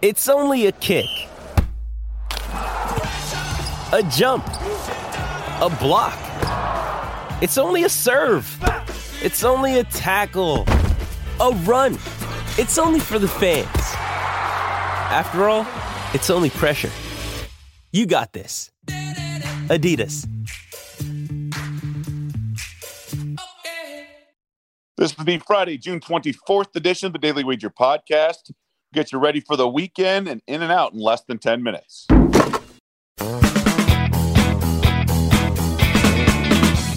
It's only a kick, a jump, a block. It's only a serve. It's only a tackle, a run. It's only for the fans. After all, it's only pressure. You got this. Adidas. This is the Friday, June 24th edition of the Daily Wager Podcast. Get you ready for the weekend and in and out in less than 10 minutes.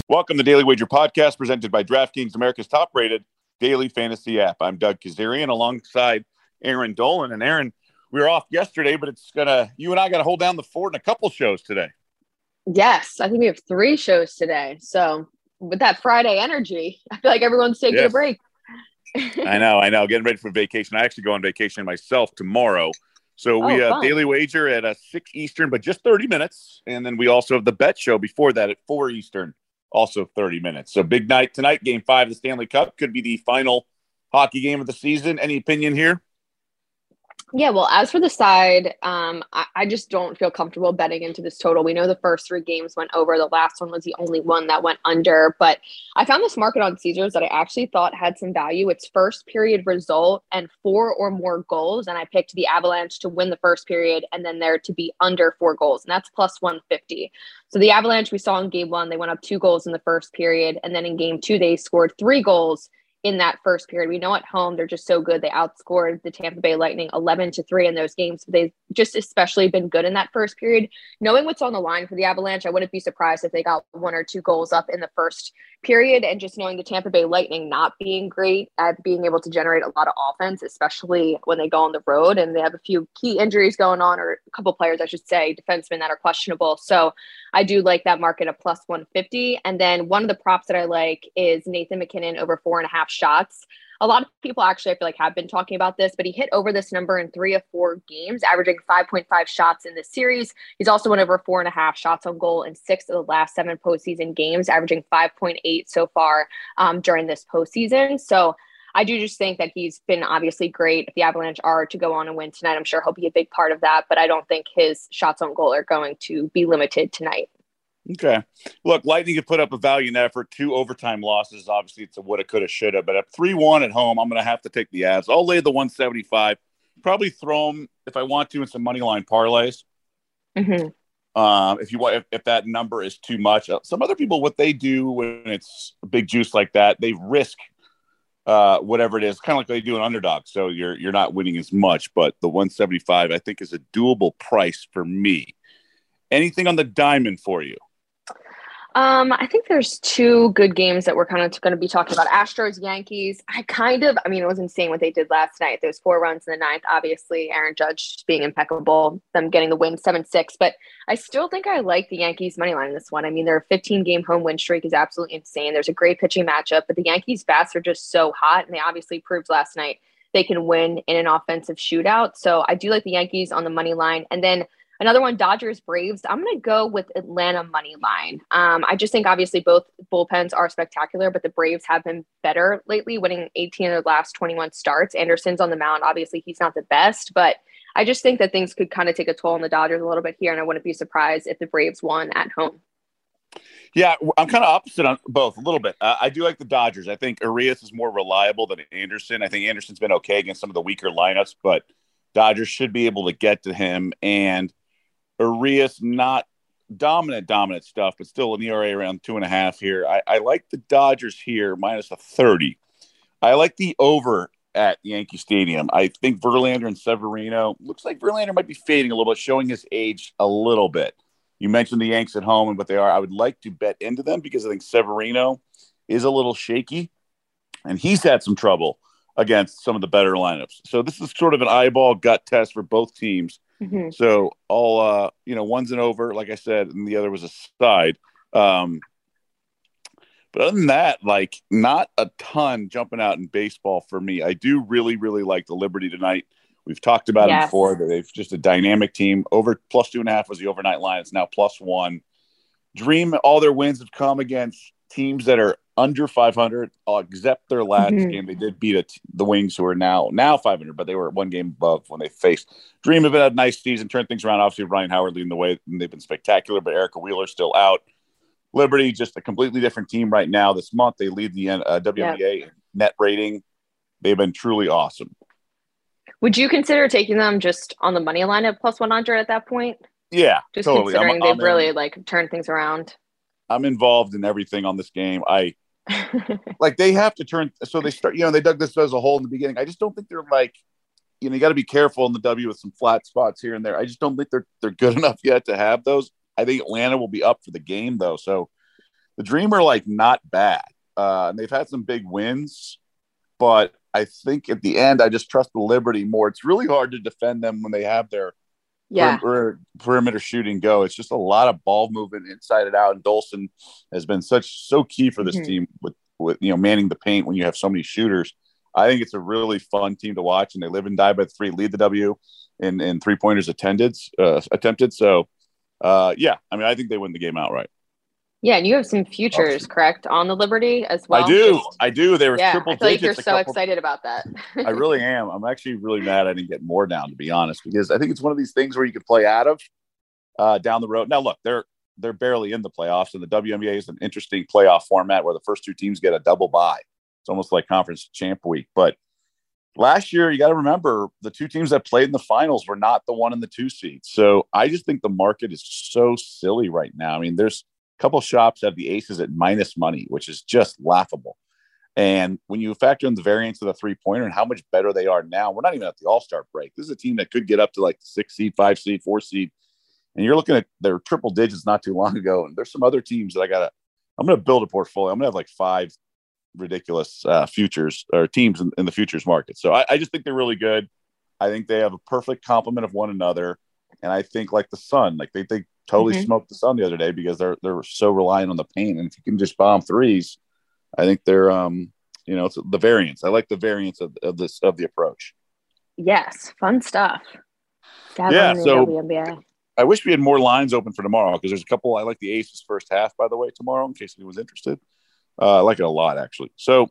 Welcome to Daily Wager Podcast, presented by DraftKings, America's top-rated daily fantasy app. I'm Doug Kazarian, alongside Aaron Dolson. And Aaron, we were off yesterday, but you and I got to hold down the fort in a couple shows today. Yes, I think we have three shows today. So with that Friday energy, I feel like everyone's taking a break. I know. Getting ready for vacation. I actually go on vacation myself tomorrow. So we have Daily Wager at 6 Eastern, but just 30 minutes. And then we also have the Bet Show before that at 4 Eastern, also 30 minutes. So big night tonight, Game 5 of the Stanley Cup. Could be the final hockey game of the season. Any opinion here? Yeah, well, as for the side, I just don't feel comfortable betting into this total. We know the first three games went over. The last one was the only one that went under. But I found this market on Caesars that I actually thought had some value. It's first period result and four or more goals. And I picked the Avalanche to win the first period and then there to be under four goals. And that's plus 150. So the Avalanche we saw in game one, they went up two goals in the first period. And then in game two, they scored three goals in that first period. We know at home, they're just so good. They outscored the Tampa Bay Lightning 11-3 in those games. They've just especially been good in that first period. Knowing what's on the line for the Avalanche, I wouldn't be surprised if they got one or two goals up in the first period. And just knowing the Tampa Bay Lightning not being great at being able to generate a lot of offense, especially when they go on the road and they have a few key injuries going on, or a couple players, I should say, defensemen that are questionable. So I do like that market at plus 150. And then one of the props that I like is Nathan McKinnon over 4.5 shots. A lot of people actually, I feel like, have been talking about this, but he hit over this number in 3 of 4 games, averaging 5.5 shots in this series. He's also went over 4.5 shots on goal in 6 of the last 7 postseason games, averaging 5.8 so far during this postseason. So I do just think that he's been obviously great. If the Avalanche are to go on and win tonight, I'm sure he'll be a big part of that, but I don't think his shots on goal are going to be limited tonight. Okay. Look, Lightning could put up a valiant effort. 2 overtime losses. Obviously, it's a woulda, coulda, shoulda. But at 3-1 at home, I'm going to have to take the Avs. I'll lay the 175. Probably throw them, if I want to, in some money line parlays. Mm-hmm. If you want, if that number is too much. Some other people, what they do when it's a big juice like that, they risk whatever it is, kind of like they do an underdog. So you're not winning as much. But the 175, I think, is a doable price for me. Anything on the diamond for you? I think there's 2 good games that we're kind of going to be talking about. Astros, Yankees. I mean, it was insane what they did last night. Those 4 runs in the 9th, obviously. Aaron Judge being impeccable, them getting the win 7-6. But I still think I like the Yankees' money line in this one. I mean, their 15-game home win streak is absolutely insane. There's a great pitching matchup, but the Yankees' bats are just so hot, and they obviously proved last night they can win in an offensive shootout. So I do like the Yankees on the money line. And then another one, Dodgers, Braves. I'm going to go with Atlanta money line. I just think obviously both bullpens are spectacular, but the Braves have been better lately, winning 18 of their last 21 starts. Anderson's on the mound. Obviously, he's not the best, but I just think that things could kind of take a toll on the Dodgers a little bit here, and I wouldn't be surprised if the Braves won at home. Yeah, I'm kind of opposite on both a little bit. I do like the Dodgers. I think Arias is more reliable than Anderson. I think Anderson's been okay against some of the weaker lineups, but Dodgers should be able to get to him. And Arias, not dominant stuff, but still an ERA around 2.5 here. I like the Dodgers here, minus a 30. I like the over at Yankee Stadium. I think Verlander and Severino, looks like Verlander might be fading a little bit, showing his age a little bit. You mentioned the Yanks at home and what they are. I would like to bet into them because I think Severino is a little shaky, and he's had some trouble against some of the better lineups. So this is sort of an eyeball gut test for both teams. Mm-hmm. So all, one's an over, like I said, and the other was a side. But other than that, not a ton jumping out in baseball for me. I do really, really like the Liberty tonight. We've talked about it before. They've just a dynamic team. Over plus 2.5 was the overnight line. It's now plus 1. Dream, all their wins have come against teams that are under 500, except their last game. They did beat the Wings, who are now 500, but they were one game above when they faced. Dream have had a nice season, turned things around. Obviously, Ryan Howard leading the way, and they've been spectacular, but Erica Wheeler's still out. Liberty, just a completely different team right now. This month, they lead the WNBA net rating. They've been truly awesome. Would you consider taking them just on the money line at plus 100 at that point? Yeah, just totally. Considering they've really turned things around. I'm involved in everything on this game. I they have to turn. So they start, they dug this as a hole in the beginning. I just don't think they're you got to be careful in the W with some flat spots here and there. I just don't think they're good enough yet to have those. I think Atlanta will be up for the game though. So the Dream are not bad. And they've had some big wins, but I think at the end, I just trust the Liberty more. It's really hard to defend them when they have their perimeter shooting go. It's just a lot of ball movement inside and out. And Dolson has been so key for this team with manning the paint when you have so many shooters. I think it's a really fun team to watch, and they live and die by the three, lead the W in three-pointers attempted. So, I think they win the game outright. Yeah, and you have some futures, correct, on the Liberty as well? I do. They were triple digits. I feel like you're so excited about that. I really am. I'm actually really mad I didn't get more down, to be honest, because I think it's one of these things where you can play out of down the road. Now, look, they're barely in the playoffs, and the WNBA is an interesting playoff format where the first two teams get a double bye. It's almost like conference champ week. But last year, you got to remember, the two teams that played in the finals were not the one and the two seeds. So I just think the market is so silly right now. I mean, there's couple shops have the Aces at minus money, which is just laughable. And when you factor in the variance of the three-pointer and how much better they are now, we're not even at the all-star break. This is a team that could get up to the 6 seed, 5 seed, 4 seed. And you're looking at their triple digits not too long ago. And there's some other teams that I'm going to build a portfolio. I'm going to have 5 ridiculous futures or teams in the futures market. So I just think they're really good. I think they have a perfect complement of one another. And I think the Sun, they totally smoked the Sun the other day because they're so reliant on the paint. And if you can just bomb threes, I think they're it's the variance. I like the variance of the approach. Yes, fun stuff. So WNBA. I wish we had more lines open for tomorrow because there's a couple. I like the Aces first half, by the way, tomorrow in case anyone's interested. I like it a lot actually. So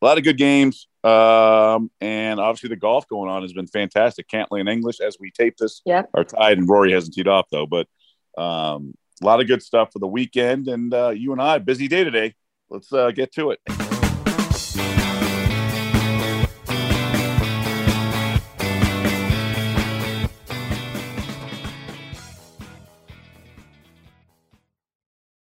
a lot of good games, and obviously the golf going on has been fantastic. Cantlay and English, as we tape this, are tied, and Rory hasn't teed off though, but. A lot of good stuff for the weekend, and you and I, busy day today. Let's get to it.